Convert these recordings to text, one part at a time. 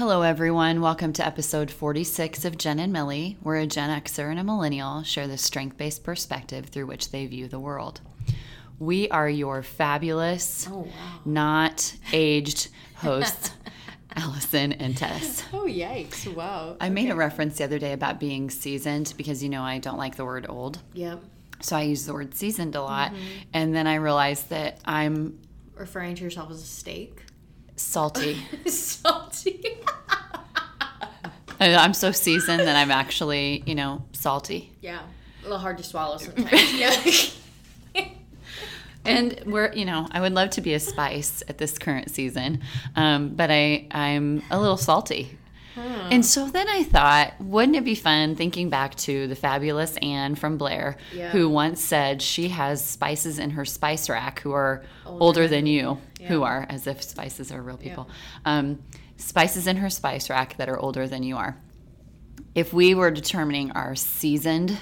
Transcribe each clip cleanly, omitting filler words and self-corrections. Hello, everyone. Welcome to episode 46 of Jen and Millie, where a Gen Xer and a millennial share the strength-based perspective through which they view the world. We are your fabulous, not aged hosts, Allison and Tess. Oh, yikes. Wow. I made a reference the other day about being seasoned because, you know, I don't like the word old. Yeah. So I use the word seasoned a lot. Mm-hmm. And then I realized that I'm... referring to yourself as a steak? Salty. Salty. I'm so seasoned that I'm actually, you know, salty. Yeah. A little hard to swallow sometimes. Yeah. And we're, you know, I would love to be a spice at this current season, but I'm a little salty. Hmm. And so then I thought, wouldn't it be fun thinking back to the fabulous Anne from Blair, who once said she has spices in her spice rack who are older than you, who are, as if spices are real people, spices in her spice rack that are older than you are. If we were determining our seasoned,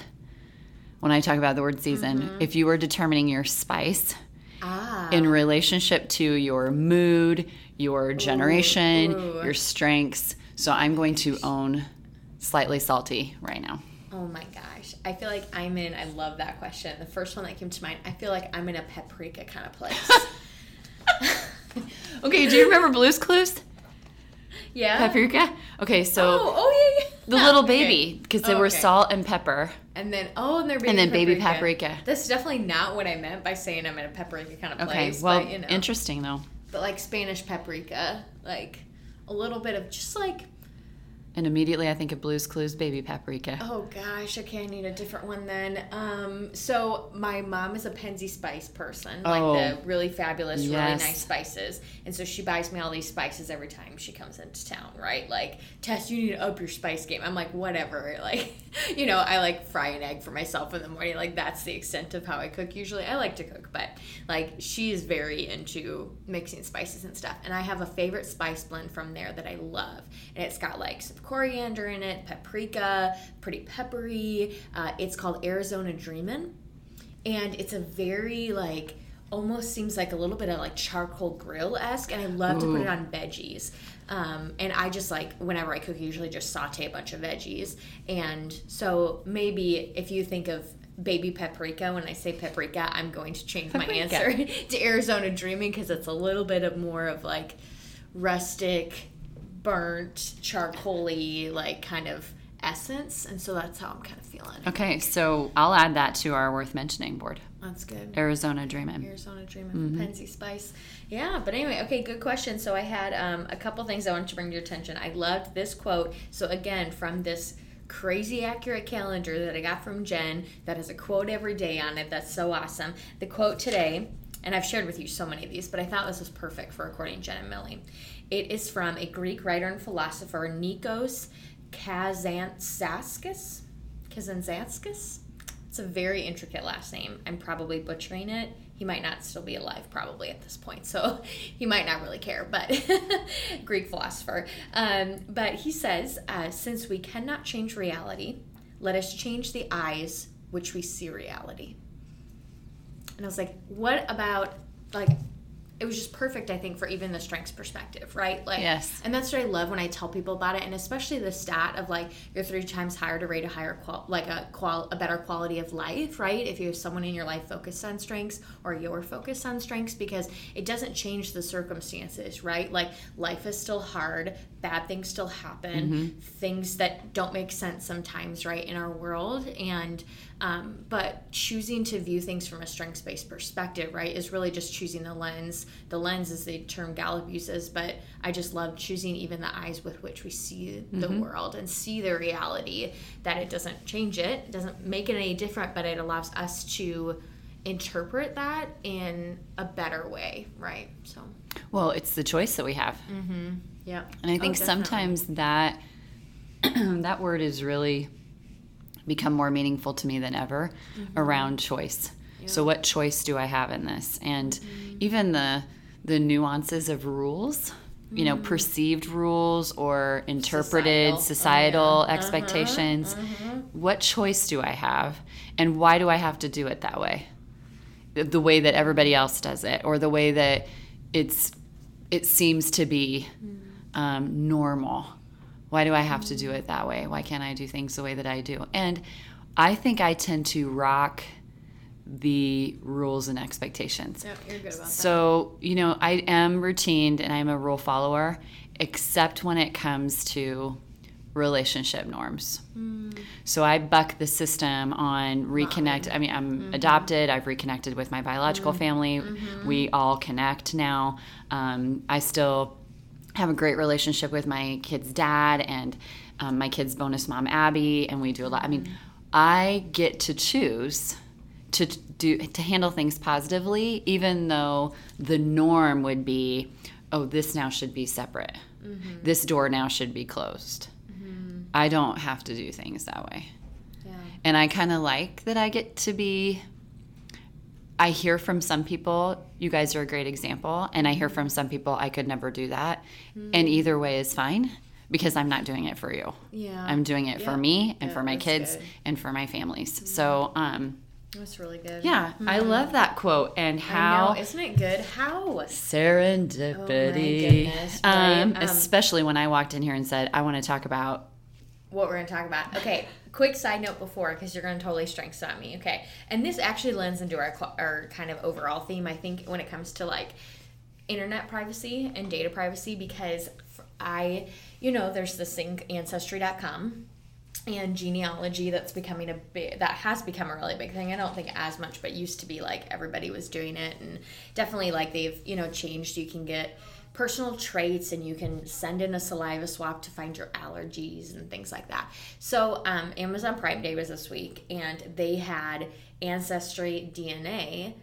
when I talk about the word seasoned, if you were determining your spice in relationship to your mood, your generation, your strengths. So I'm going to own slightly salty right now. Oh my gosh. I feel like I'm in, I love that question. The first one that came to mind, I feel like I'm in a paprika kind of place. Okay, do you remember Blue's Clues? Yeah. Paprika? Okay, so the little baby, because there were salt and pepper. And then, baby paprika. That's definitely not what I meant by saying I'm in a paprika kind of place. Okay, well, but, you know, interesting though. But like Spanish paprika, like... a little bit of just like... And immediately I think of Blue's Clues baby paprika. Oh gosh, okay, I need a different one then. So my mom is a Penzeys spice person, like the really fabulous, really nice spices. And so she buys me all these spices every time she comes into town, right? Like, Tess, you need to up your spice game. I'm like, whatever. Like, you know, I like fry an egg for myself in the morning. Like, that's the extent of how I cook usually. I like to cook, but like, she is very into mixing spices and stuff. And I have a favorite spice blend from there that I love. And it's got like some coriander in it, paprika, pretty peppery. It's called Arizona Dreamin', and it's a very like almost seems like a little bit of like charcoal grill-esque, and I love to put it on veggies. And I just like whenever I cook, I usually just saute a bunch of veggies. And so maybe if you think of baby paprika, when I say paprika, I'm going to change my answer to Arizona Dreamin' because it's a little bit of more of like rustic, burnt, charcoal-y, like, kind of essence. And so that's how I'm kind of feeling. Okay, so I'll add that to our worth mentioning board. That's good. Arizona Dreamin'. Arizona Dreamin'. Mm-hmm. Penzeys spice. Yeah, but anyway, okay, good question. So I had a couple things I wanted to bring to your attention. I loved this quote. So again, from this crazy accurate calendar that I got from Jen that has a quote every day on it. That's so awesome. The quote today, and I've shared with you so many of these, but I thought this was perfect for recording Jen and Millie. It is from a Greek writer and philosopher, Nikos Kazantzakis. Kazantzakis? It's a very intricate last name. I'm probably butchering it. He might not still be alive probably at this point, so he might not really care, but Greek philosopher. But he says, since we cannot change reality, let us change the eyes which we see reality. And I was like, what about, like... it was just perfect, I think, for even the strengths perspective, right? Like, yes. And that's what I love when I tell people about it, and especially the stat of, like, you're 3 times higher to rate a higher, a better quality of life, right? If you have someone in your life focused on strengths or you're focused on strengths, because it doesn't change the circumstances, right? Like, life is still hard. Bad things still happen. Mm-hmm. Things that don't make sense sometimes, right, in our world. And but choosing to view things from a strengths-based perspective, right, is really just choosing the lens. The lens is the term Gallup uses, but I just love choosing even the eyes with which we see the world and see the reality, that it doesn't change it, doesn't make it any different, but it allows us to interpret that in a better way, right? So, well, it's the choice that we have. Mm-hmm. Yeah. And I think sometimes that that word is really... become more meaningful to me than ever around choice. Yeah. So what choice do I have in this? And even the nuances of rules, you know, perceived rules or interpreted societal expectations. What choice do I have? And why do I have to do it that way? The way that everybody else does it, or the way that it seems to be normal. Why do I have to do it that way? Why can't I do things the way that I do? And I think I tend to rock the rules and expectations. Yep, you're good about that. You know, I am routined and I'm a rule follower, except when it comes to relationship norms. Mm. So I buck the system on reconnect. I mean, I'm adopted. I've reconnected with my biological family. Mm-hmm. We all connect now. I still have a great relationship with my kid's dad and my kid's bonus mom, Abby, and we do a lot. I mean, I get to choose to handle things positively, even though the norm would be, oh, this now should be separate. Mm-hmm. This door now should be closed. Mm-hmm. I don't have to do things that way. Yeah. And I kind of like that I get to be, I hear from some people, you guys are a great example, and I hear from some people, I could never do that. Mm-hmm. And either way is fine, because I'm not doing it for you. Yeah. I'm doing it for me and for my kids and for my families. Mm-hmm. So, that's really good. Yeah, mm-hmm. I love that quote. And how, I know. Isn't it good? How serendipity. Oh my goodness, right? Especially when I walked in here and said, I want to talk about what we're going to talk about. Okay, quick side note before, because you're going to totally strength stomp me. Okay, and this actually lends into our kind of overall theme, I think, when it comes to like internet privacy and data privacy, because there's this thing, Ancestry.com. And genealogy that's becoming that has become a really big thing. I don't think as much, but used to be like everybody was doing it, and definitely like they've, changed. You can get personal traits and you can send in a saliva swab to find your allergies and things like that. So Amazon Prime Day was this week, and they had Ancestry DNA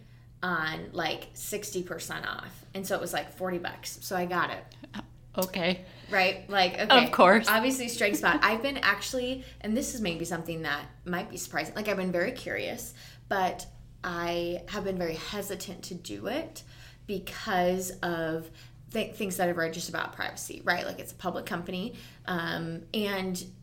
on like 60% off. And so it was like $40. So I got it. Okay. Right? Like, okay. Of course. Obviously, strength spot. I've been actually, and this is maybe something that might be surprising, like I've been very curious, but I have been very hesitant to do it because of things that I've read just about privacy, right? Like it's a public company, and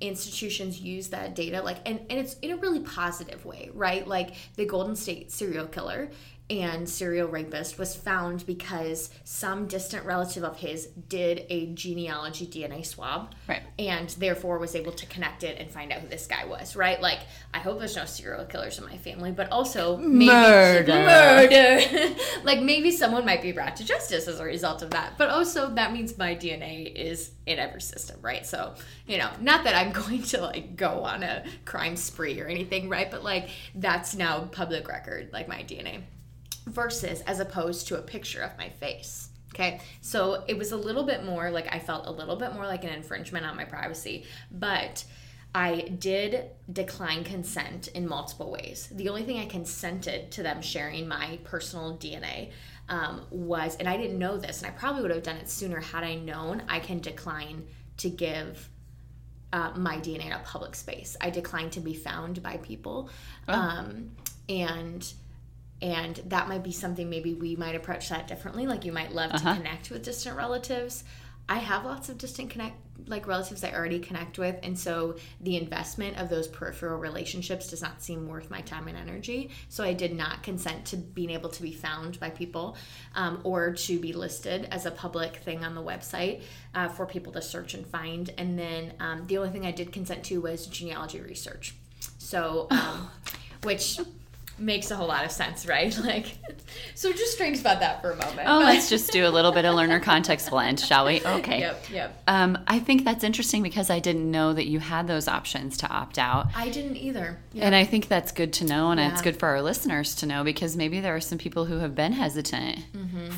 institutions use that data, like, and it's in a really positive way, right? Like the Golden State serial killer and serial rapist was found because some distant relative of his did a genealogy DNA swab, right, and therefore was able to connect it and find out who this guy was, right? Like, I hope there's no serial killers in my family, but also maybe murder. Like maybe someone might be brought to justice as a result of that, but also that means my DNA is in every system, right? So, not that I'm going to like go on a crime spree or anything, right? But like that's now public record, like my DNA. Versus as opposed to a picture of my face, okay? So it was a little bit more, like I felt a little bit more like an infringement on my privacy, but I did decline consent in multiple ways. The only thing I consented to them sharing my personal DNA was, and I didn't know this, and I probably would have done it sooner had I known, I can decline to give my DNA in a public space. I declined to be found by people. Oh. And that might be something, maybe we might approach that differently. Like you might love to connect with distant relatives. I have lots of distant relatives I already connect with. And so the investment of those peripheral relationships does not seem worth my time and energy. So I did not consent to being able to be found by people or to be listed as a public thing on the website for people to search and find. And then the only thing I did consent to was genealogy research. So, which... makes a whole lot of sense, right? Like, so just think about that for a moment. Oh, let's just do a little bit of learner context blend, shall we? Okay. Yep. I think that's interesting because I didn't know that you had those options to opt out. I didn't either. Yep. And I think that's good to know, and it's good for our listeners to know, because maybe there are some people who have been hesitant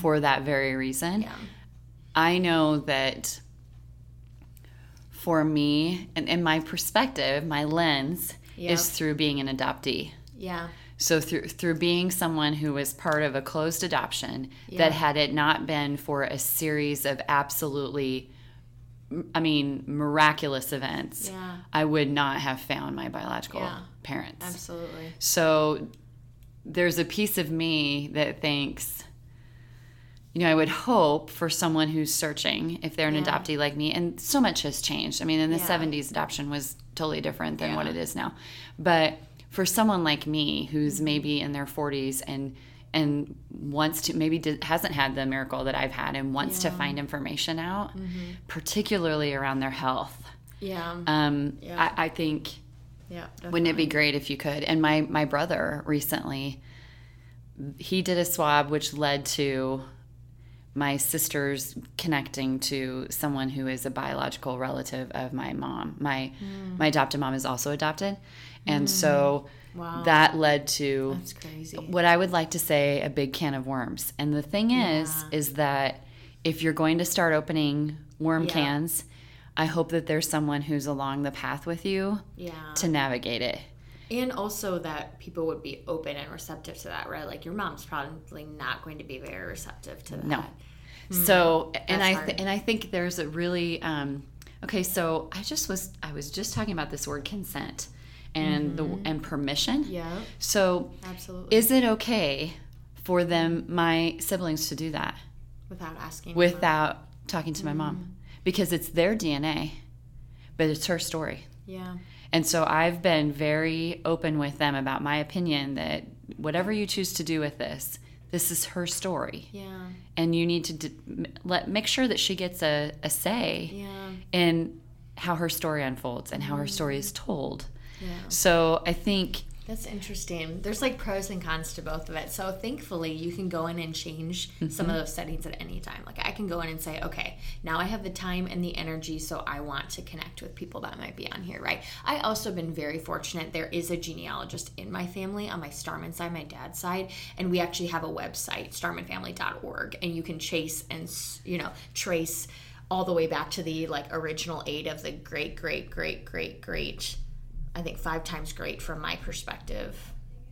for that very reason. Yeah. I know that for me, and in my perspective, my lens is through being an adoptee. Yeah. So through being someone who was part of a closed adoption that had it not been for a series of absolutely, miraculous events, I would not have found my biological parents. Absolutely. So there's a piece of me that thinks, I would hope for someone who's searching, if they're an adoptee like me, and so much has changed. In the 70s, adoption was totally different than what it is now. But for someone like me who's maybe in their 40s and and wants to, maybe hasn't had the miracle that I've had and wants to find information out, particularly around their health. Yeah. I think, definitely. Wouldn't it be great if you could? And my brother recently, he did a swab, which led to my sister's connecting to someone who is a biological relative of my mom. My adopted mom is also adopted. And so that led to That's crazy. What I would like to say a big can of worms. And the thing is that if you're going to start opening worm cans, I hope that there's someone who's along the path with you to navigate it. And also that people would be open and receptive to that, right? Like your mom's probably not going to be very receptive to that. No. So, and I think there's a really, okay, so I was just talking about this word consent and and permission. Yeah. So absolutely. Is it okay for my siblings to do that? Without asking. Without talking to my mom. Because it's their DNA, but it's her story. Yeah. And so I've been very open with them about my opinion that whatever you choose to do with this, this is her story. Yeah. And you need to make sure that she gets a say in how her story unfolds and how her story is told. Yeah. So I think... That's interesting. There's like pros and cons to both of it. So thankfully, you can go in and change some of those settings at any time. Like I can go in and say, okay, now I have the time and the energy, so I want to connect with people that might be on here, right? I also have been very fortunate. There is a genealogist in my family on my Starman side, my dad's side, and we actually have a website, starmanfamily.org, and you can chase and, trace all the way back to the like original eight of the great, great, great, great, great. I think 5 times great from my perspective.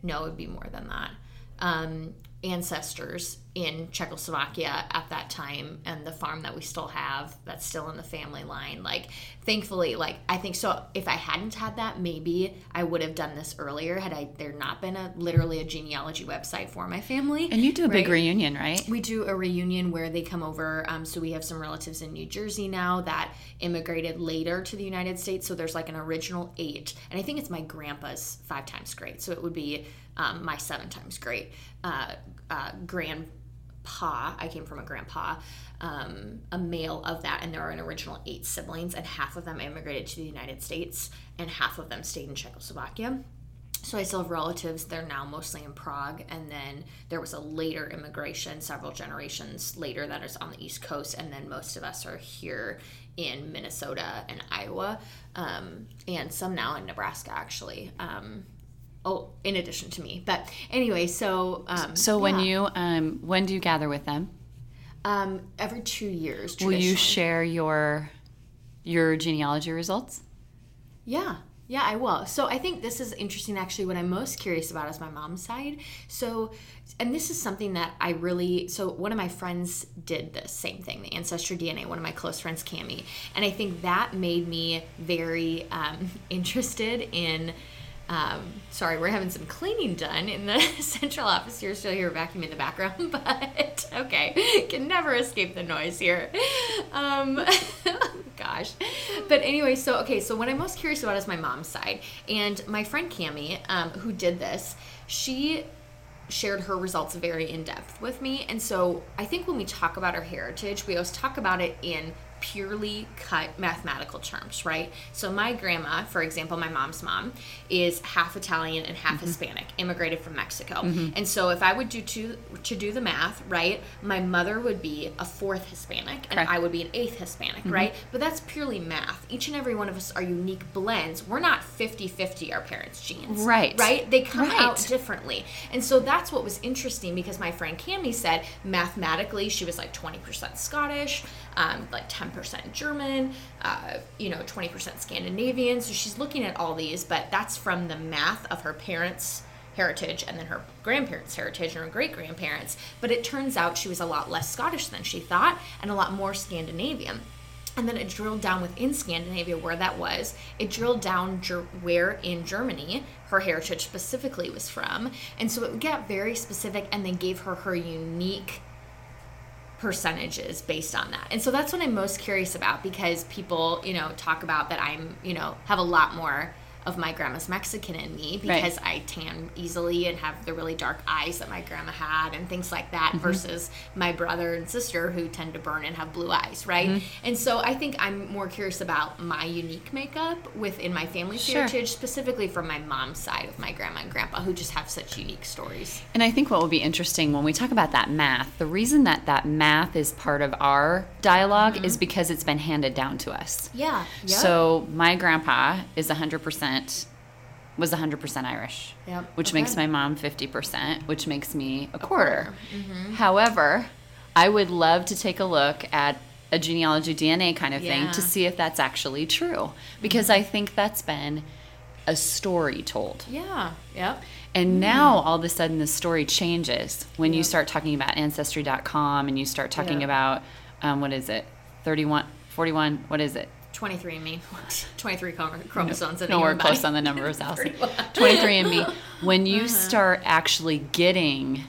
No, it would be more than that. Ancestors in Czechoslovakia at that time, and the farm that we still have that's still in the family line. Like, thankfully, like I think so. If I hadn't had that, maybe I would have done this earlier. Had there not been literally a genealogy website for my family. And you do a big reunion, right? We do a reunion where they come over. So we have some relatives in New Jersey now that immigrated later to the United States. So there's like an original 8, and I think it's my grandpa's 5 times great. So it would be my 7 times great. Grandpa, I came from a grandpa, a male of that, and there are an original 8 siblings, and half of them immigrated to the United States, and half of them stayed in Czechoslovakia. So I still have relatives. They're now mostly in Prague, and then there was a later immigration, several generations later, that is on the East Coast, and then most of us are here in Minnesota and Iowa, and some now in Nebraska, actually, oh, in addition to me. But anyway, so when you when do you gather with them? Every 2 years. Will you share your genealogy results? Yeah, I will. So I think this is interesting. Actually, what I'm most curious about is my mom's side. So, and this is something that I really, so one of my friends did the same thing, the Ancestry DNA, one of my close friends, Cammie. And I think that made me very interested in, sorry, we're having some cleaning done in the central office here, so you're vacuuming in the background, but okay, can never escape the noise here. Gosh. But anyway, so what I'm most curious about is my mom's side, and my friend Cammie, who did this, she shared her results very in depth with me, and so I think when we talk about our heritage, we always talk about it in purely cut mathematical terms, right? So my grandma, for example, my mom's mom, is half Italian and half Hispanic, immigrated from Mexico. And so if I would do to do the math, right, my mother would be a 4th Hispanic and I would be an 8th Hispanic, right? But that's purely math. Each and every one of us are unique blends. We're not 50-50 our parents' genes. Right? They come out differently. And so that's what was interesting, because my friend Cammie said mathematically she was like 20% Scottish, like 10% German, 20% Scandinavian. So she's looking at all these, but that's from the math of her parents' heritage and then her grandparents' heritage and her great-grandparents. But it turns out she was a lot less Scottish than she thought and a lot more Scandinavian. And then it drilled down within Scandinavia where that was. It drilled down where in Germany her heritage specifically was from. And so it got very specific and then gave her her unique percentages based on that. And so that's what I'm most curious about, because people, talk about that I'm, have a lot more of my grandma's Mexican in me because I tan easily and have the really dark eyes that my grandma had and things like that versus my brother and sister who tend to burn and have blue eyes, right? And so I think I'm more curious about my unique makeup within my family's heritage, specifically from my mom's side of my grandma and grandpa who just have such unique stories. And I think what will be interesting when we talk about that math, the reason that that math is part of our dialogue is because it's been handed down to us. So my grandpa is 100% Irish, which makes my mom 50%, which makes me a quarter. However, I would love to take a look at a genealogy DNA kind of thing to see if that's actually true, because I think that's been a story told. And now all of a sudden the story changes when you start talking about Ancestry.com and you start talking about, what is it, 31, 41, what is it? 23andMe, 23 chromosomes. No, we're close on the number of thousand. 23andMe. When you start actually getting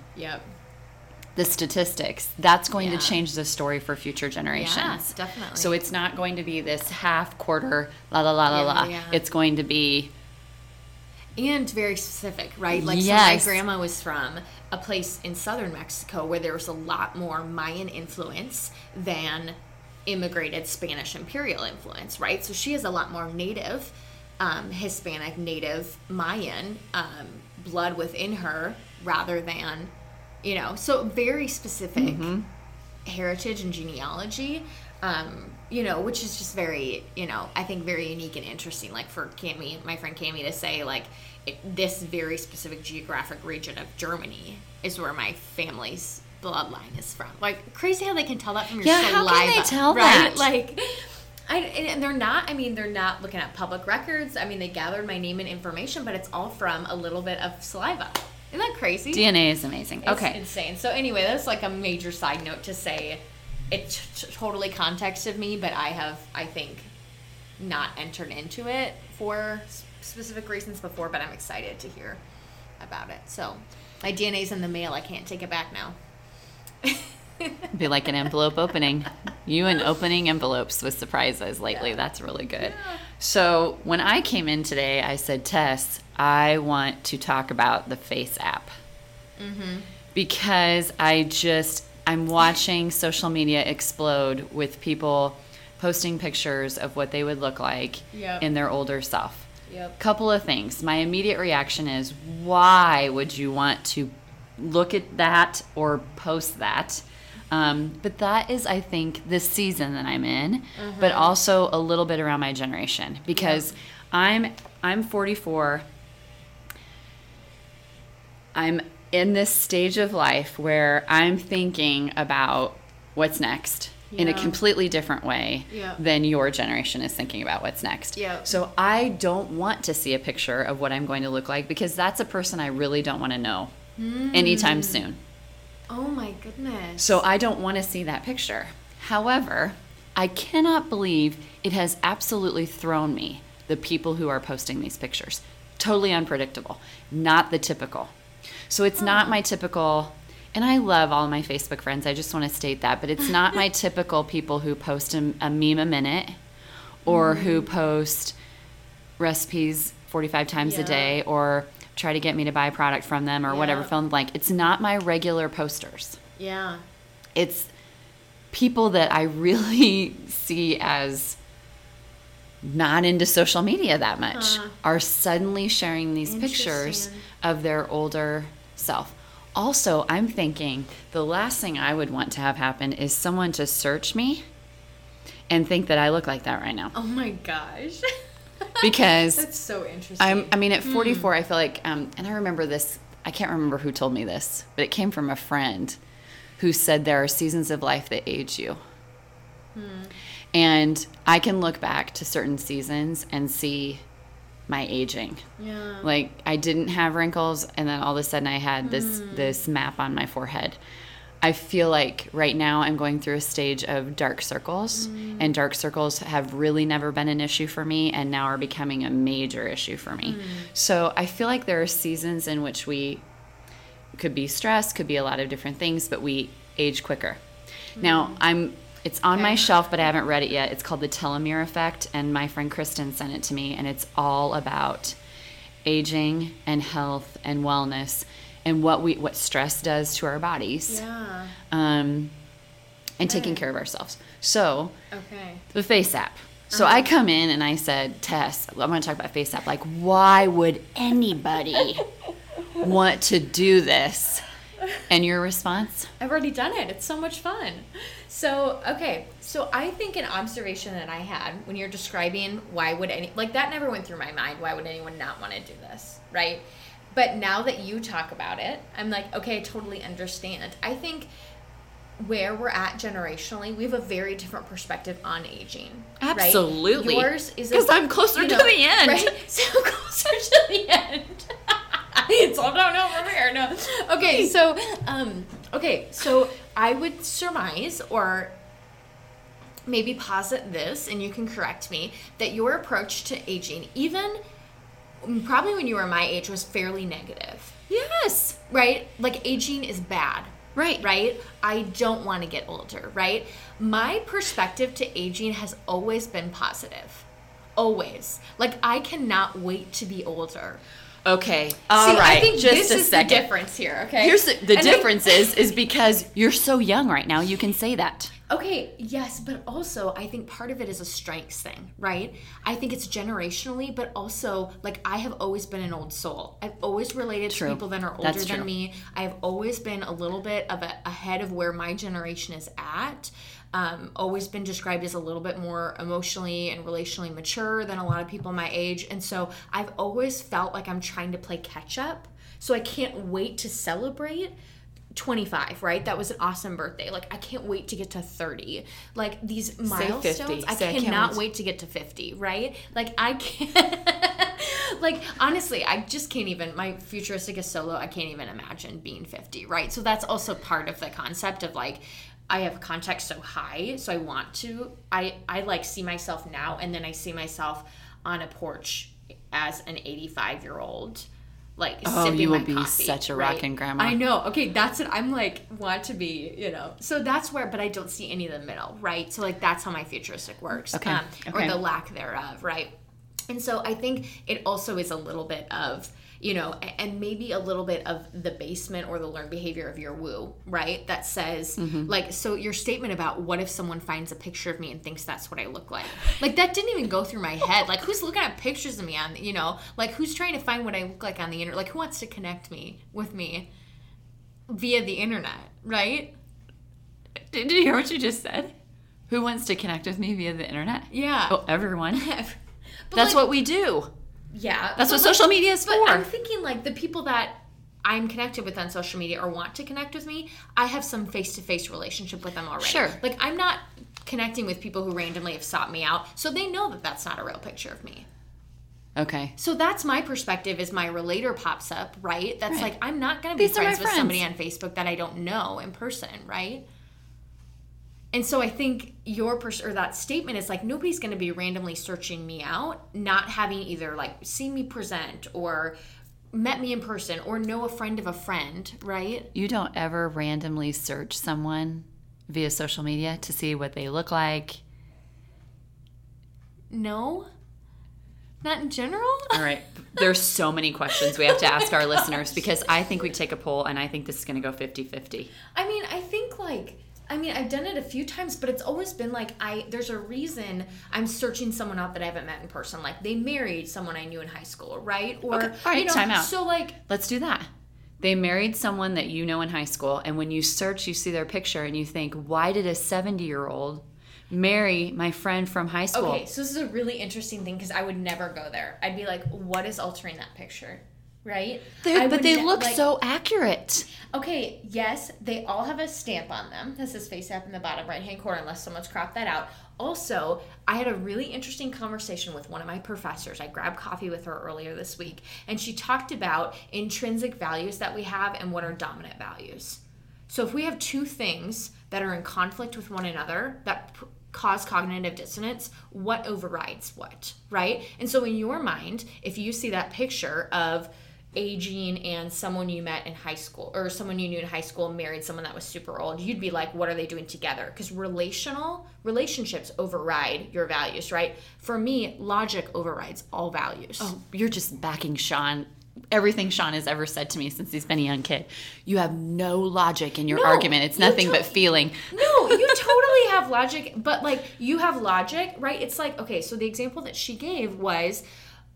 the statistics, that's going to change the story for future generations. Yeah, definitely. So it's not going to be this half, quarter, la, la, la, la, la. It's going to be... And very specific, right? Like so my grandma was from a place in southern Mexico where there was a lot more Mayan influence than... immigrated Spanish imperial influence, right? So she has a lot more native, Hispanic, native Mayan blood within her rather than, you know, so very specific heritage and genealogy, you know, which is just very, you know, I think very unique and interesting, like for Cami, my friend Cami, to say like this very specific geographic region of Germany is where my family's bloodline is from. Like, crazy how they can tell that from your saliva. Yeah, how can they tell that? Like, and they're not, I mean, they're not looking at public records. I mean, they gathered my name and information, but it's all from a little bit of saliva. Isn't that crazy? DNA is amazing. It's insane. So anyway, that's like a major side note to say it totally contexted me, but I have, I think, not entered into it for specific reasons before, but I'm excited to hear about it. So my DNA's in the mail. I can't take it back now. Be like an envelope opening. You and opening envelopes with surprises lately. Yeah. That's really good. Yeah. So when I came in today, I said, Tess, I want to talk about the FaceApp because I'm watching social media explode with people posting pictures of what they would look like in their older self. Couple of things. My immediate reaction is, why would you want to look at that or post that? But that is, I think, the season that I'm in, but also a little bit around my generation, because I'm 44. I'm in this stage of life where I'm thinking about what's next in a completely different way than your generation is thinking about what's next. So I don't want to see a picture of what I'm going to look like, because that's a person I really don't want to know anytime soon. Oh my goodness. So I don't want to see that picture. However, I cannot believe it has absolutely thrown me, the people who are posting these pictures. Totally unpredictable. Not the typical. So it's not my typical, and I love all my Facebook friends, I just want to state that, but it's not my typical people who post a meme a minute or who post recipes 45 times a day or try to get me to buy a product from them or whatever, fill in the blank. It's not my regular posters. Yeah. It's people that I really see as not into social media that much are suddenly sharing these pictures of their older self. Also, I'm thinking the last thing I would want to have happen is someone to search me and think that I look like that right now. Oh my gosh. Because that's so interesting. I mean, at 44, I feel like, and I remember this, I can't remember who told me this, but it came from a friend who said there are seasons of life that age you. And I can look back to certain seasons and see my aging. Yeah. Like, I didn't have wrinkles, and then all of a sudden I had this map on my forehead. I feel like right now I'm going through a stage of dark circles, and dark circles have really never been an issue for me and now are becoming a major issue for me. So I feel like there are seasons in which we could be stressed, could be a lot of different things, but we age quicker. Now, I'm It's on my shelf, but I haven't read it yet. It's called The Telomere Effect, and my friend Kristen sent it to me, and it's all about aging and health and wellness and what stress does to our bodies. Yeah. And taking care of ourselves. So, the FaceApp. So I come in and I said, Tess, I'm going to talk about FaceApp. Like, why would anybody want to do this? And your response? I've already done it. It's so much fun. So, So I think an observation that I had when you're describing why would that never went through my mind. Why would anyone not want to do this? Right? But now that you talk about it, I'm like, okay, I totally understand. I think where we're at generationally, we have a very different perspective on aging. Absolutely. Right? Yours is because I'm closer to the end. Right? So closer to the end. It's all down over here. No. Okay, so I would surmise, or maybe posit this, and you can correct me, that your approach to aging, even probably when you were my age, was fairly negative. Yes. Right? Like, aging is bad. Right. Right? I don't want to get older, right? My perspective to aging has always been positive. Always. Like, I cannot wait to be older. Okay. All right. I think just this is the difference here, okay? Here's the difference is because you're so young right now, you can say that. Okay, yes, but also I think part of it is a strengths thing, right? I think it's generationally, but also, like, I have always been an old soul. I've always related to people that are older than me. I've always been a little bit of ahead of where my generation is at. Always been described as a little bit more emotionally and relationally mature than a lot of people my age. And so I've always felt like I'm trying to play catch up. So I can't wait to celebrate 25, right? That was an awesome birthday. Like, I can't wait to get to 30. Like, these milestones, I cannot wait to get to 50, right? Like, I can't, like, honestly, I just can't even, my futuristic is solo, I can't even imagine being 50, right? So that's also part of the concept of, like, I have contacts so high, so I want to, I like see myself now, and then I see myself on a porch as an 85-year-old. Like, sipping my coffee. Oh, you will be such a rockin' grandma. I know. Okay, that's it. I'm like, want to be, you know. So that's where, but I don't see any of the middle, right? So, like, that's how my futuristic works. Okay. Or the lack thereof, right? And so I think it also is a little bit of, you know, and maybe a little bit of the basement or the learned behavior of your woo, right? That says, like, so your statement about what if someone finds a picture of me and thinks that's what I look like? Like, that didn't even go through my head. Like, who's looking at pictures of me on, you know, like, who's trying to find what I look like on the internet? Like, who wants to connect me with me via the internet, right? Did you hear what you just said? Who wants to connect with me via the internet? Yeah. Oh, everyone. That's like, what we do. Yeah. That's what, like, social media is for. I'm thinking, like, the people that I'm connected with on social media or want to connect with me, I have some face-to-face relationship with them already. Sure. Like, I'm not connecting with people who randomly have sought me out, so they know that that's not a real picture of me. Okay. So that's my perspective, is my relator pops up, right? That's right. Like, I'm not going to be friends with somebody on Facebook that I don't know in person, right? And so I think your or that statement is like, nobody's going to be randomly searching me out, not having either, like, seen me present or met me in person or know a friend of a friend, right? You don't ever randomly search someone via social media to see what they look like. No. Not in general? All right. There's so many questions we have to ask our listeners, because I think we take a poll, and I think this is going to go 50-50. I mean, I think, like... I mean, I've done it a few times, but it's always been like, there's a reason I'm searching someone out that I haven't met in person. Like, they married someone I knew in high school, right? Or, okay. All right, you know, time out. So, like, let's do that. They married someone that you know in high school, and when you search, you see their picture, and you think, why did a 70-year-old marry my friend from high school? Okay, so this is a really interesting thing, because I would never go there. I'd be like, what is altering that picture? Right? But they look, like, so accurate. Okay, yes, they all have a stamp on them. This is FaceApp in the bottom right-hand corner, unless someone's cropped that out. Also, I had a really interesting conversation with one of my professors. I grabbed coffee with her earlier this week, and she talked about intrinsic values that we have and what are dominant values. So if we have two things that are in conflict with one another, that cause cognitive dissonance, what overrides what, right? And so in your mind, if you see that picture of aging and someone you met in high school or someone you knew in high school married someone that was super old, you'd be like, what are they doing together? Because relationships override your values, right? For me, logic overrides all values. Oh, you're just backing Sean. Everything Sean has ever said to me since he's been a young kid. You have no logic in your argument. It's nothing but feeling. No, you totally have logic, but like you have logic, right? It's like, okay, so the example that she gave was,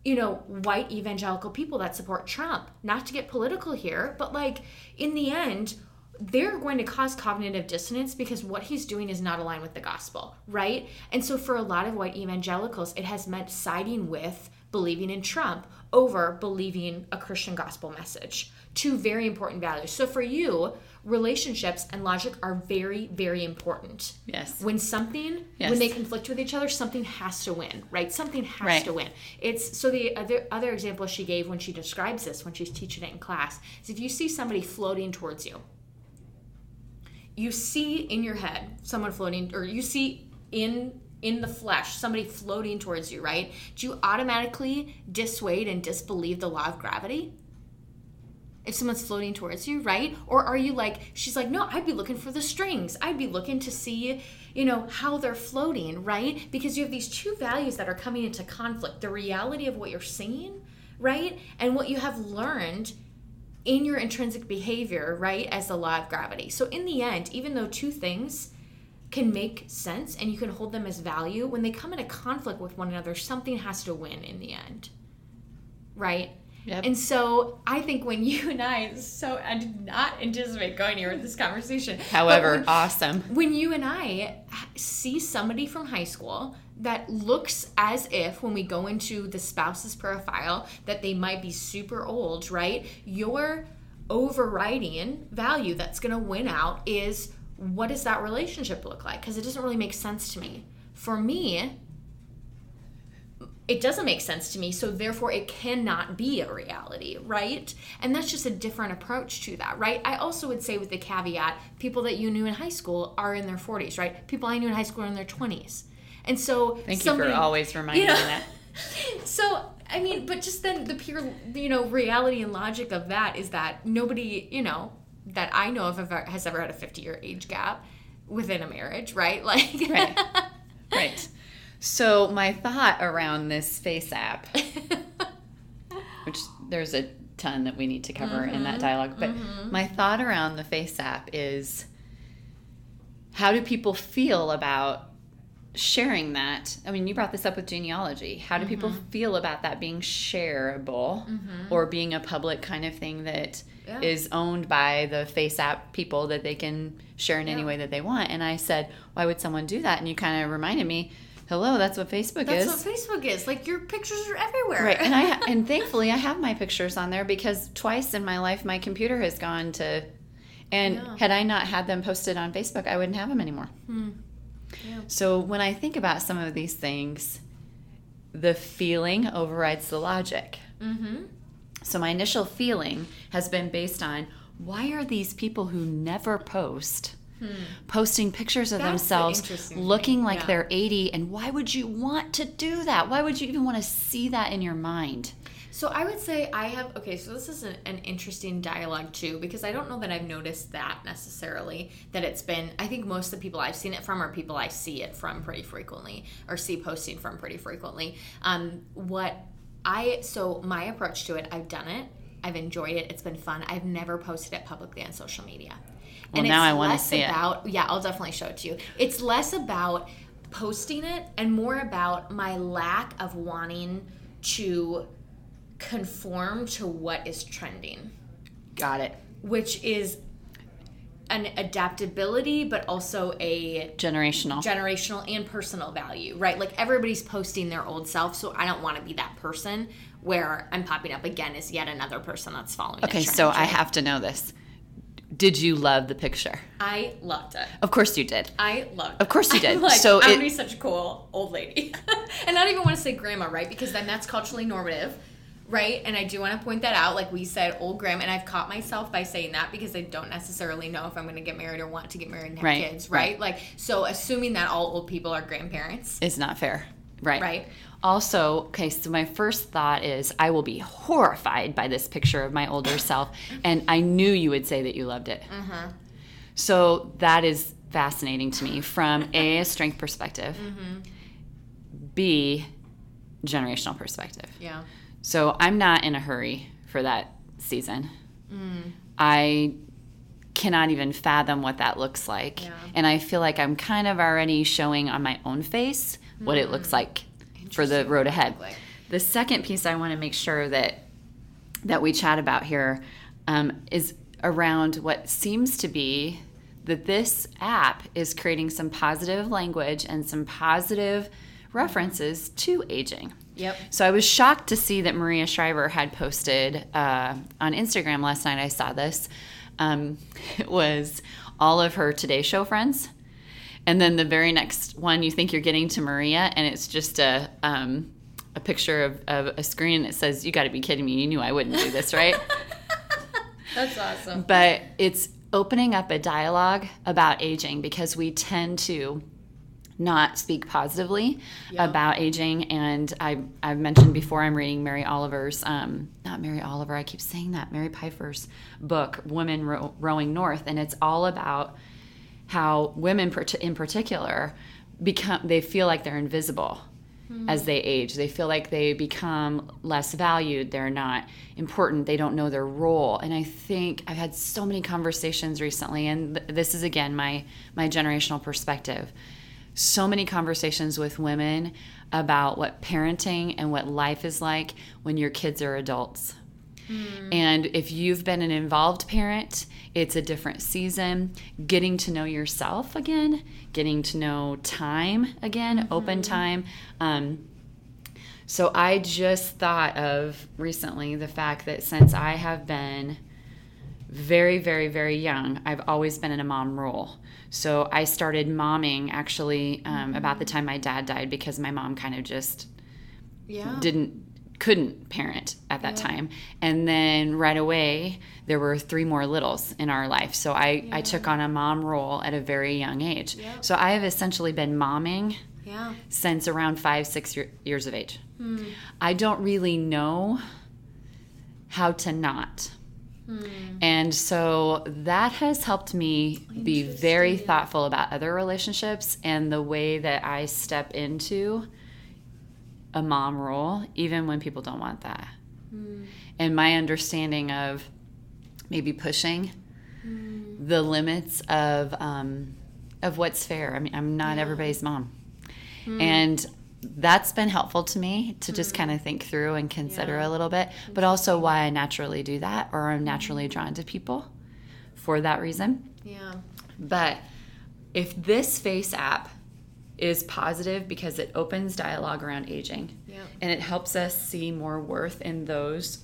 you know, white evangelical people that support Trump. Not to get political here, but like in the end, they're going to cause cognitive dissonance because what he's doing is not aligned with the gospel, right? And so for a lot of white evangelicals, it has meant siding with believing in Trump over believing a Christian gospel message. Two very important values. So for you, relationships and logic are very, very important. Yes. When they conflict with each other, something has to win, right? Something has to win. It's so the other example she gave when she describes this, when she's teaching it in class, is if you see somebody floating towards you, you see in your head someone floating, or you see in the flesh, somebody floating towards you, right? Do you automatically dissuade and disbelieve the law of gravity if someone's floating towards you, right? Or are you like, she's like, no, I'd be looking for the strings. I'd be looking to see, you know, how they're floating, right? Because you have these two values that are coming into conflict, the reality of what you're seeing, right? And what you have learned in your intrinsic behavior, right, as the law of gravity. So in the end, even though two things can make sense and you can hold them as value, when they come into conflict with one another, something has to win in the end, right? Yep. And so I think when you and I did not anticipate going here with this conversation. However, awesome. When you and I see somebody from high school that looks as if, when we go into the spouse's profile, that they might be super old, right? Your overriding value that's going to win out is, what does that relationship look like? Because it doesn't really make sense to me. For me, it doesn't make sense to me, so therefore it cannot be a reality, right? And that's just a different approach to that, right? I also would say, with the caveat, people that you knew in high school are in their 40s, right? People I knew in high school are in their 20s. And so Thank you for always reminding me that. So, I mean, but just then the pure, you know, reality and logic of that is that nobody, you know, that I know of has ever had a 50-year age gap within a marriage, right? Like, right. So my thought around this FaceApp, which there's a ton that we need to cover in that dialogue, but my thought around the FaceApp is, how do people feel about sharing that? I mean, you brought this up with genealogy. How do people feel about that being shareable or being a public kind of thing that is owned by the FaceApp people, that they can share in any way that they want? And I said, why would someone do that? And you kind of reminded me, hello, that's what Facebook is. That's what Facebook is. Like, your pictures are everywhere. Right. And and thankfully I have my pictures on there, because twice in my life my computer has gone to, and had I not had them posted on Facebook, I wouldn't have them anymore. Yeah. So when I think about some of these things, the feeling overrides the logic. So my initial feeling has been based on, why are these people who never post posting pictures of themselves looking like they're 80? And why would you want to do that? Why would you even want to see that in your mind? So I would say so this is an interesting dialogue too, because I don't know that I've noticed that necessarily, that it's been, I think most of the people I've seen it from are people I see it from pretty frequently, or see posting from pretty frequently. So my approach to it, I've done it, I've enjoyed it, it's been fun. I've never posted it publicly on social media. Well, and now I want to see it. Yeah, I'll definitely show it to you. It's less about posting it and more about my lack of wanting to conform to what is trending. Got it. Which is an adaptability, but also a generational and personal value, right? Like, everybody's posting their old self, so I don't want to be that person where I'm popping up again as yet another person that's following a trend. So I have to know this. Did you love the picture? I loved it. Of course you did. I loved it. Of course you did. I'm like, I'm going to be such a cool old lady. And I don't even want to say grandma, right? Because then that's culturally normative. Right, and I do want to point that out. Like we said, old grandma, and I've caught myself by saying that because I don't necessarily know if I'm going to get married or want to get married and have kids, right? Like, so assuming that all old people are grandparents is not fair, right? Right. Also, okay, so my first thought is I will be horrified by this picture of my older self, and I knew you would say that you loved it. Mm-hmm. So that is fascinating to me from A, strength perspective, mm-hmm. B, generational perspective. Yeah. So I'm not in a hurry for that season. Mm. I cannot even fathom what that looks like. Yeah. And I feel like I'm kind of already showing on my own face mm-hmm. what it looks like for the road ahead. The second piece I want to make sure that we chat about here is around what seems to be that this app is creating some positive language and some positive references to aging. Yep. So I was shocked to see that Maria Shriver had posted on Instagram last night. I saw this. It was all of her Today Show friends. And then the very next one, you think you're getting to Maria, and it's just a picture of a screen that says, "You got to be kidding me! You knew I wouldn't do this, right?" That's awesome. But it's opening up a dialogue about aging because we tend to not speak positively about aging. And I've mentioned before, I'm reading Mary Oliver's, not Mary Oliver, I keep saying that, Mary Pfeiffer's book, Women Rowing North, and it's all about how women in particular they feel like they're invisible mm-hmm. as they age. They feel like they become less valued. They're not important. They don't know their role. And I think I've had so many conversations recently, and this is, again, my generational perspective. So many conversations with women about what parenting and what life is like when your kids are adults. And if you've been an involved parent, it's a different season. Getting to know yourself again, getting to know time again, mm-hmm. open time. So I just thought of recently the fact that since I have been very, very, very young, I've always been in a mom role. So I started momming actually about the time my dad died because my mom kind of just couldn't parent at that time. And then right away, there were three more littles in our life. So I took on a mom role at a very young age. Yep. So I have essentially been momming since around 5-6 years of age. Hmm. I don't really know how to not. And so that has helped me be very thoughtful about other relationships and the way that I step into a mom role, even when people don't want that. And my understanding of maybe pushing the limits of what's fair. I mean, I'm not everybody's mom. And that's been helpful to me to just kind of think through and consider a little bit, but also why I naturally do that, or I'm naturally drawn to people for that reason. Yeah. But if this Face app is positive because it opens dialogue around aging and it helps us see more worth in those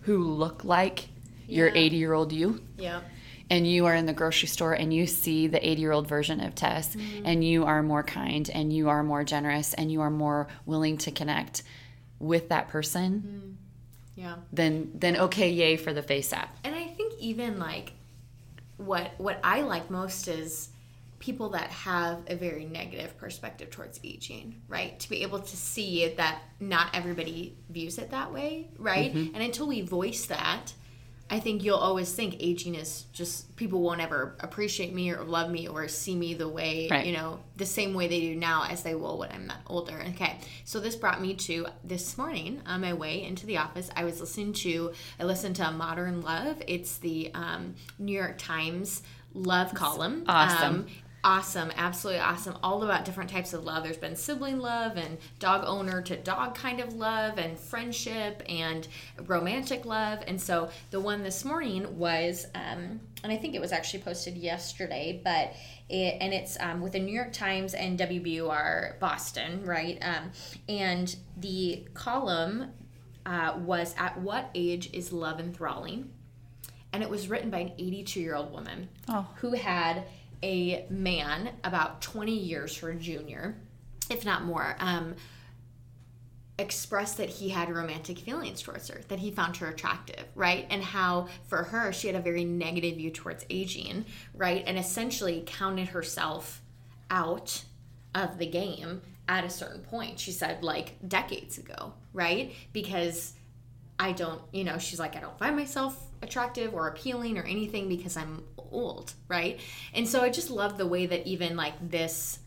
who look like your 80-year-old you. Yeah. And you are in the grocery store and you see the 80-year-old version of Tess and you are more kind and you are more generous and you are more willing to connect with that person. Yeah. Then okay, yay for the Face app. And I think even like what I like most is people that have a very negative perspective towards aging, right? To be able to see it that not everybody views it that way, right? Mm-hmm. And until we voice that, I think you'll always think aging is just, people won't ever appreciate me or love me or see me the way, right. You know, the same way they do now as they will when I'm older. Okay, so this brought me to this morning on my way into the office. I was listened to Modern Love. It's the New York Times love column. Awesome. Awesome, absolutely awesome. All about different types of love. There's been sibling love and dog owner to dog kind of love and friendship and romantic love. And so the one this morning was, and I think it was actually posted yesterday, but it's with the New York Times and WBUR Boston, right? And the column was "At What Age Is Love Enthralling?" And it was written by an 82-year-old woman who had a man about 20 years her junior, if not more, expressed that he had romantic feelings towards her, that he found her attractive, right? And how for her, she had a very negative view towards aging, right? And essentially counted herself out of the game at a certain point. She said, like, decades ago, right? Because I don't, you know, she's like, I don't find myself attractive or appealing or anything because I'm old, right? And so I just love the way that even, like, this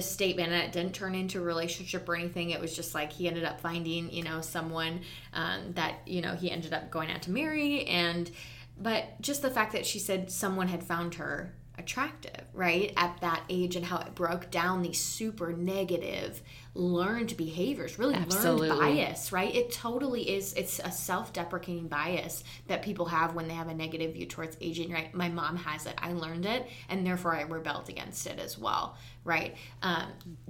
statement, and it didn't turn into a relationship or anything. It was just like he ended up finding, you know, someone that, you know, he ended up going out to marry. And but just the fact that she said someone had found her attractive, right, at that age, and how it broke down these super negative learned behaviors, really learned bias, right? It totally is. It's a self-deprecating bias that people have when they have a negative view towards aging, right? My mom has it. I learned it, and therefore I rebelled against it as well, right?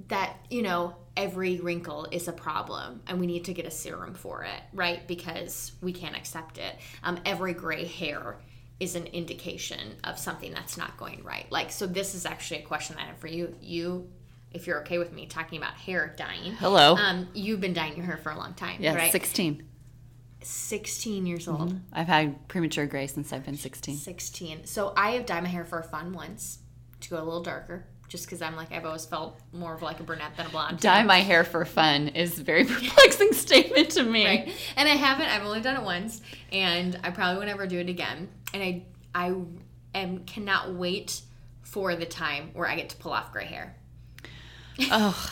That, you know, every wrinkle is a problem, and we need to get a serum for it, right? Because we can't accept it. Every gray hair is an indication of something that's not going right. Like, so this is actually a question I have for you. You, if you're okay with me talking about hair dyeing. Hello. You've been dyeing your hair for a long time, yes, right? 16. 16 years old. Mm-hmm. I've had premature gray since I've been 16. 16. So I have dyed my hair for fun once to go a little darker, just because I'm like, I've always felt more of like a brunette than a blonde. Dye my hair for fun is a very perplexing statement to me. Right. And I haven't. I've only done it once, and I probably will never do it again. And I cannot wait for the time where I get to pull off gray hair. Oh.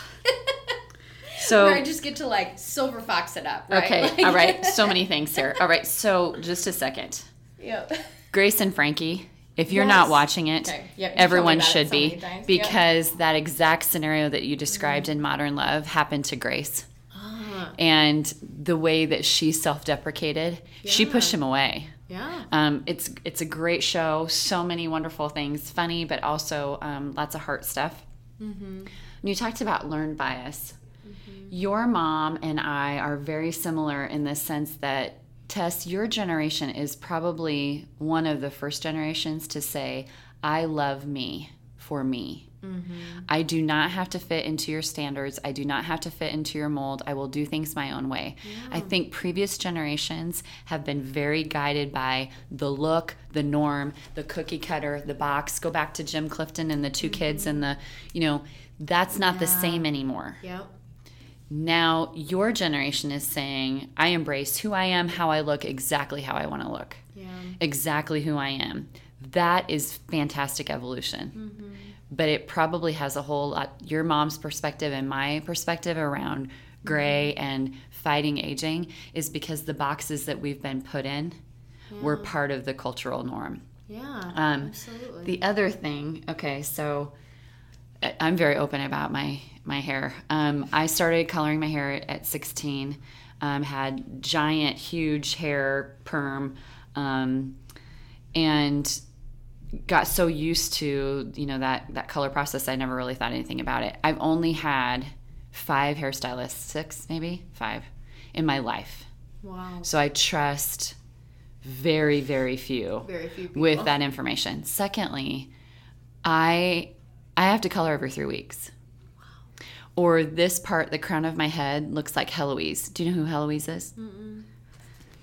So where I just get to, like, silver fox it up, right? Okay, like, all right. So many things here. All right, so just a second. Yep. Grace and Frankie, if you're not watching it, okay. Yep, everyone should be, because that exact scenario that you described in Modern Love happened to Grace. And the way that she self-deprecated, she pushed him away. Yeah. It's a great show. So many wonderful things. Funny, but also lots of heart stuff. Mm-hmm. You talked about learned bias. Mm-hmm. Your mom and I are very similar in the sense that, Tess, your generation is probably one of the first generations to say, I love me for me. Mm-hmm. I do not have to fit into your standards. I do not have to fit into your mold. I will do things my own way. Yeah. I think previous generations have been very guided by the look, the norm, the cookie cutter, the box. Go back to Jim Clifton and the two kids and the, you know, that's not the same anymore. Yep. Now your generation is saying, I embrace who I am, how I look, exactly how I want to look. Yeah. Exactly who I am. That is fantastic evolution. Mm-hmm. But it probably has a whole lot, your mom's perspective and my perspective around gray and fighting aging is because the boxes that we've been put in were part of the cultural norm. Yeah, absolutely. The other thing, okay, so I'm very open about my hair. I started coloring my hair at 16, had giant, huge hair perm, and got so used to, you know, that color process, I never really thought anything about it. I've only had 5 hairstylists, 6 maybe, 5 in my life. Wow. So I trust very, very few people with that information. Secondly, I have to color every 3 weeks. Wow. Or this part, the crown of my head, looks like Heloise. Do you know who Heloise is? Mm-mm.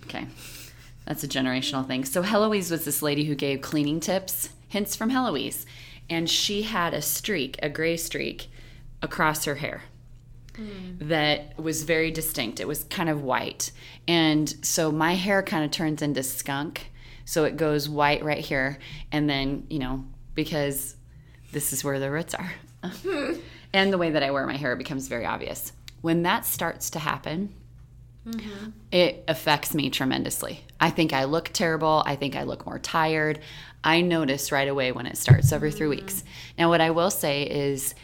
Okay. That's a generational thing. So Heloise was this lady who gave cleaning tips, hints from Heloise. And she had a streak, a gray streak, across her hair that was very distinct. It was kind of white. And so my hair kind of turns into skunk. So it goes white right here. And then, you know, because this is where the roots are. And the way that I wear my hair becomes very obvious. When that starts to happen, mm-hmm. it affects me tremendously. I think I look terrible. I think I look more tired. I notice right away when it starts every 3 weeks. Now, what I will say is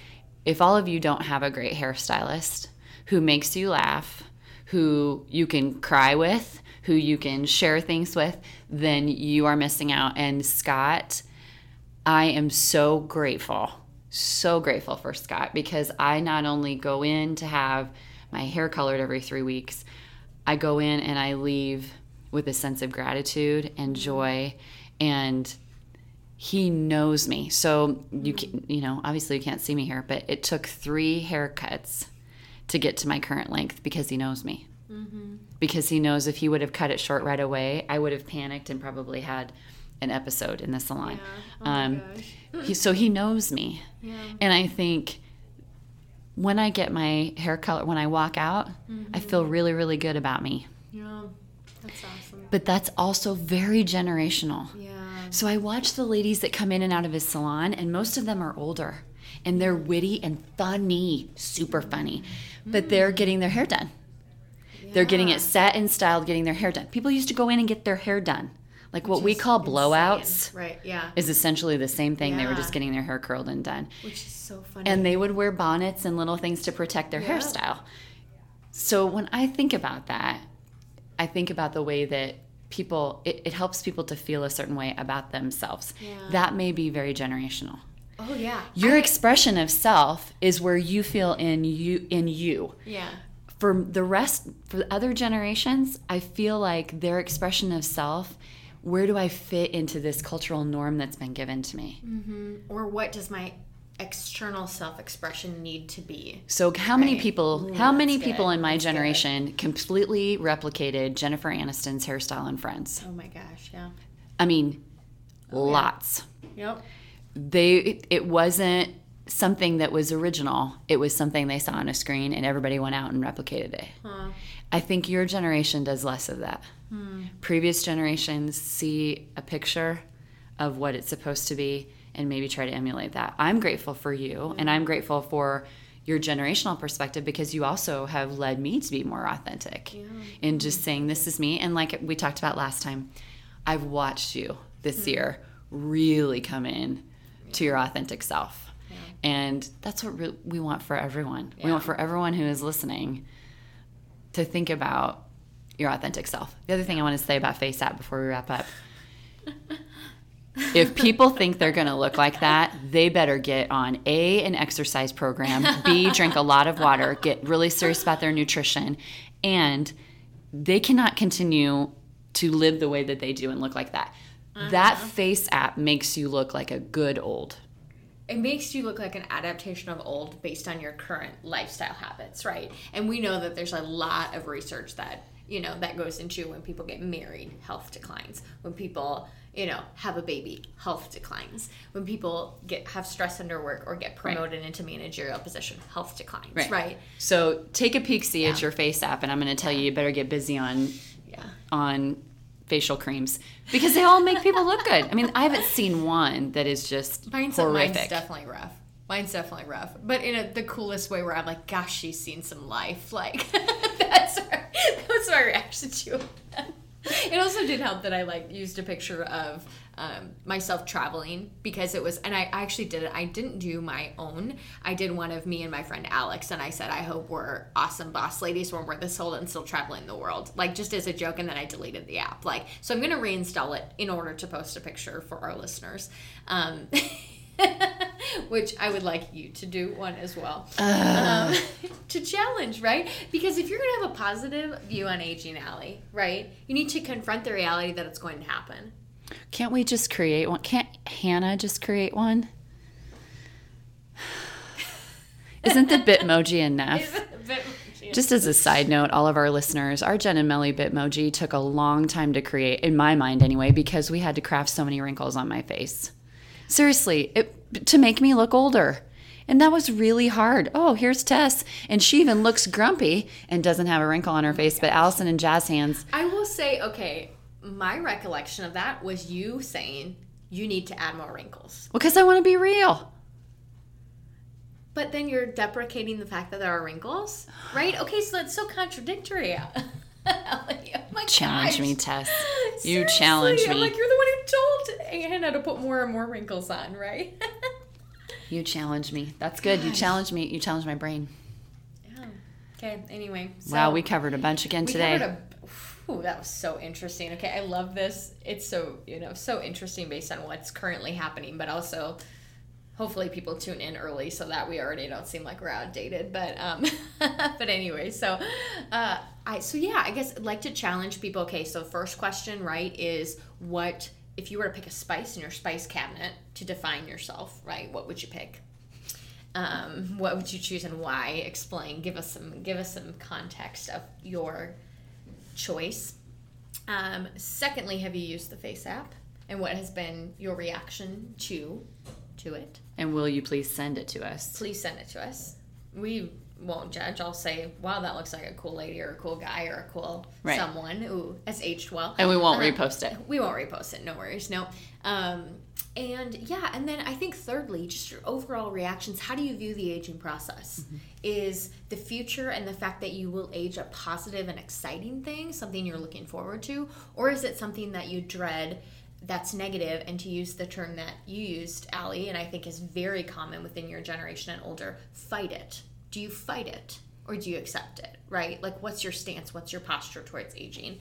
if all of you don't have a great hairstylist who makes you laugh, who you can cry with, who you can share things with, then you are missing out. And Scott, I am so grateful for Scott, because I not only go in to have my hair colored every 3 weeks, I go in and I leave with a sense of gratitude and joy, and he knows me. So you can, you know, obviously you can't see me here, but it took 3 haircuts to get to my current length because he knows me. Mm-hmm. Because he knows if he would have cut it short right away, I would have panicked and probably had an episode in the salon. Yeah. Oh my gosh. So he knows me, and I think when I get my hair color, when I walk out, I feel really, really good about me. Yeah, that's awesome. But that's also very generational. Yeah. So I watch the ladies that come in and out of his salon, and most of them are older. And they're witty and funny, super funny. But they're getting their hair done. Yeah. They're getting it set and styled, getting their hair done. People used to go in and get their hair done. Like what we call blowouts, right? Yeah, is essentially the same thing. Yeah. They were just getting their hair curled and done. Which is so funny. And they would wear bonnets and little things to protect their hairstyle. So when I think about that, I think about the way that people, it helps people to feel a certain way about themselves. Yeah. That may be very generational. Oh, yeah. Your expression of self is where you feel in you. Yeah. For other generations, I feel like their expression of self, where do I fit into this cultural norm that's been given to me? Mm-hmm. Or what does my external self-expression need to be? So how many people in my generation completely replicated Jennifer Aniston's hairstyle in Friends? Oh, my gosh, yeah. I mean, lots. Yep. It wasn't something that was original. It was something they saw on a screen, and everybody went out and replicated it. Huh. I think your generation does less of that. Hmm. Previous generations see a picture of what it's supposed to be and maybe try to emulate that. I'm grateful for you, and I'm grateful for your generational perspective, because you also have led me to be more authentic in just saying, this is me. And like we talked about last time, I've watched you this year really come in to your authentic self. Yeah. And that's what we want for everyone. Yeah. We want for everyone who is listening to think about your authentic self. The other thing I want to say about FaceApp before we wrap up, if people think they're going to look like that, they better get on A, an exercise program, B, drink a lot of water, get really serious about their nutrition, and they cannot continue to live the way that they do and look like that. Uh-huh. That FaceApp makes you look like a good old. It makes you look like an adaptation of old based on your current lifestyle habits, right? And we know that there's a lot of research that, that goes into when people get married, health declines. When people, have a baby, health declines. When people have stress under work or get promoted into managerial position, health declines, right? So take a peek-see at your FaceApp, and I'm going to tell you better get busy on facial creams, because they all make people look good. I mean, I haven't seen one that is just horrific. Mine's definitely rough, but in the coolest way, where I'm like, gosh, she's seen some life. Like that's my reaction to it. It also did help that I used a picture of myself traveling, because it was, and I actually did it. I didn't do my own. I did one of me and my friend Alex, and I said, I hope we're awesome boss ladies when we're this old and still traveling the world, just as a joke. And then I deleted the app. So I'm going to reinstall it in order to post a picture for our listeners, which I would like you to do one as well, to challenge, right? Because if you're going to have a positive view on aging, Allie, right, you need to confront the reality that it's going to happen. Can't we just create one? Can't Hannah just create one? Isn't the Bitmoji enough? Just as a side note, all of our listeners, our Jen and Melly Bitmoji took a long time to create, in my mind anyway, because we had to craft so many wrinkles on my face. Seriously, to make me look older. And that was really hard. Oh, here's Tess. And she even looks grumpy and doesn't have a wrinkle on her face, but Allison and Jazz Hands. I will say, okay, my recollection of that was you saying you need to add more wrinkles. Well, because I want to be real. But then you're deprecating the fact that there are wrinkles, right? Okay, so that's so contradictory. Challenge me, Tess. You challenge me. I'm like, you're the one who told Hannah to put more and more wrinkles on, right? You challenge me. That's good. Gosh. You challenge me. You challenge my brain. Yeah. Okay, anyway. So wow, we covered a bunch again today. Ooh, that was so interesting. Okay, I love this. It's so, so interesting based on what's currently happening, but also hopefully people tune in early so that we already don't seem like we're outdated. But but anyway, so I guess I'd like to challenge people. Okay, so first question, right, is what if you were to pick a spice in your spice cabinet to define yourself, right? What would you pick? What would you choose and why? Explain. Give us some context of your choice. Secondly, have you used the Face app, and what has been your reaction to it? And will you please send it to us? we won't judge. I'll say, wow, that looks like a cool lady or a cool guy or a cool someone who has aged well. And we won't repost it. We won't repost it. No worries. No. And yeah, and then I think thirdly, just your overall reactions. How do you view the aging process? Mm-hmm. Is the future and the fact that you will age a positive and exciting thing, something you're looking forward to? Or is it something that you dread that's negative? And to use the term that you used, Allie, and I think is very common within your generation and older, fight it. Do you fight it or do you accept it, right? Like, what's your stance? What's your posture towards aging?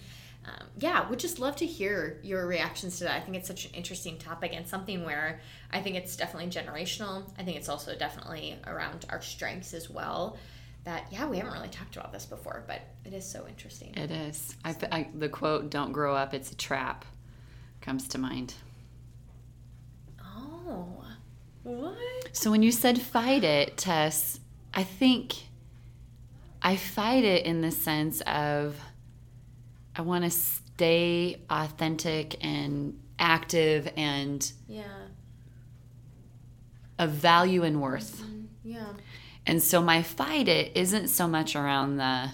Yeah, would just love to hear your reactions to that. I think it's such an interesting topic and something where I think it's definitely generational. I think it's also definitely around our strengths as well. That, yeah, we haven't really talked about this before, but it is so interesting. It is. I, the quote, "Don't grow up, it's a trap," comes to mind. Oh, what? So when you said fight it, Tess, I think I fight it in the sense of I want to stay authentic and active and of value and worth. Mm-hmm. Yeah. And so my fight it isn't so much around the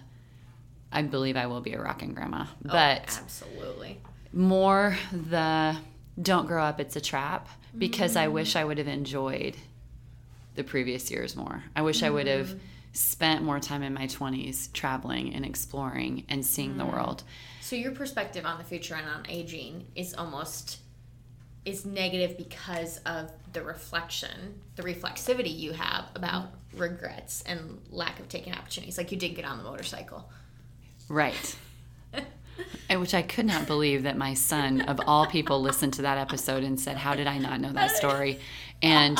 I believe I will be a rockin' grandma, but absolutely more the don't grow up, it's a trap, because I wish I would have enjoyed the previous years more. I wish I would have spent more time in my 20s traveling and exploring and seeing the world. So your perspective on the future and on aging is almost is negative because of the reflection, the reflexivity you have about regrets and lack of taking opportunities. Like, you did get on the motorcycle. Right. And which I could not believe that my son, of all people, listened to that episode and said, how did I not know that story? And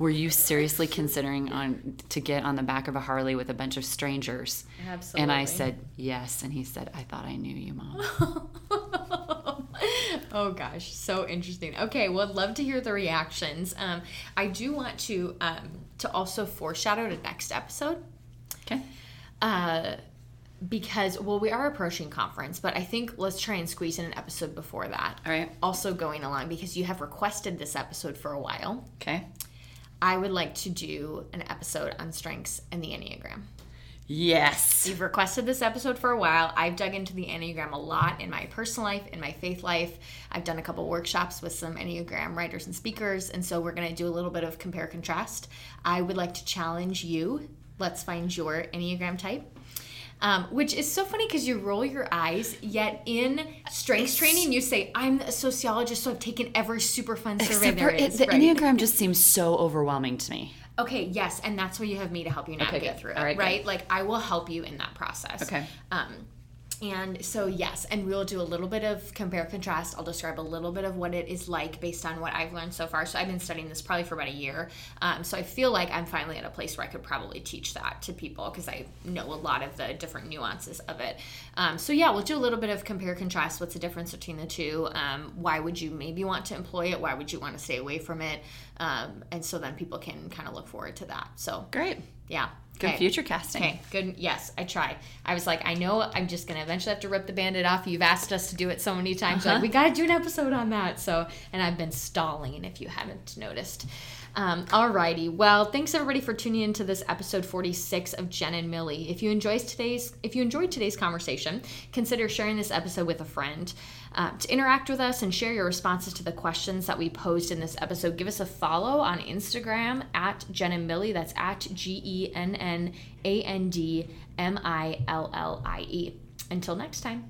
were you seriously considering to get on the back of a Harley with a bunch of strangers? Absolutely. And I said, yes. And he said, I thought I knew you, Mom. Oh, gosh. So interesting. Okay. Well, I'd love to hear the reactions. I do want to also foreshadow the next episode. Okay. Because, well, we are approaching conference, but I think let's try and squeeze in an episode before that. All right. Also going along, because you have requested this episode for a while. Okay. I would like to do an episode on strengths and the Enneagram. Yes. You've requested this episode for a while. I've dug into the Enneagram a lot in my personal life, in my faith life. I've done a couple workshops with some Enneagram writers and speakers, and so we're going to do a little bit of compare contrast. I would like to challenge you. Let's find your Enneagram type. Which is so funny because you roll your eyes, yet in strengths training you say, I'm a sociologist, so I've taken every Superfund survey there is. The Enneagram just seems so overwhelming to me. Okay, yes, and that's where you have me to help you navigate through it, right? Good. Like, I will help you in that process. Okay. And so, yes, and we'll do a little bit of compare contrast. I'll describe a little bit of what it is like based on what I've learned so far. So I've been studying this probably for about a year. So I feel like I'm finally at a place where I could probably teach that to people because I know a lot of the different nuances of it. So, yeah, we'll do a little bit of compare contrast. What's the difference between the two? Why would you maybe want to employ it? Why would you want to stay away from it? And so then people can kind of look forward to that. So great. Yeah. Good future casting. Okay, good. Yes, I try. I was like, I know I'm just going to eventually have to rip the Band-Aid off. You've asked us to do it so many times. Like, we got to do an episode on that. So, and I've been stalling, if you haven't noticed. Alrighty. Well, thanks everybody for tuning into this episode 46 of Jen and Millie. If you enjoyed today's conversation, consider sharing this episode with a friend. To interact with us and share your responses to the questions that we posed in this episode, give us a follow on Instagram at Jen and Millie. That's at GENNANDMILLIE. Until next time.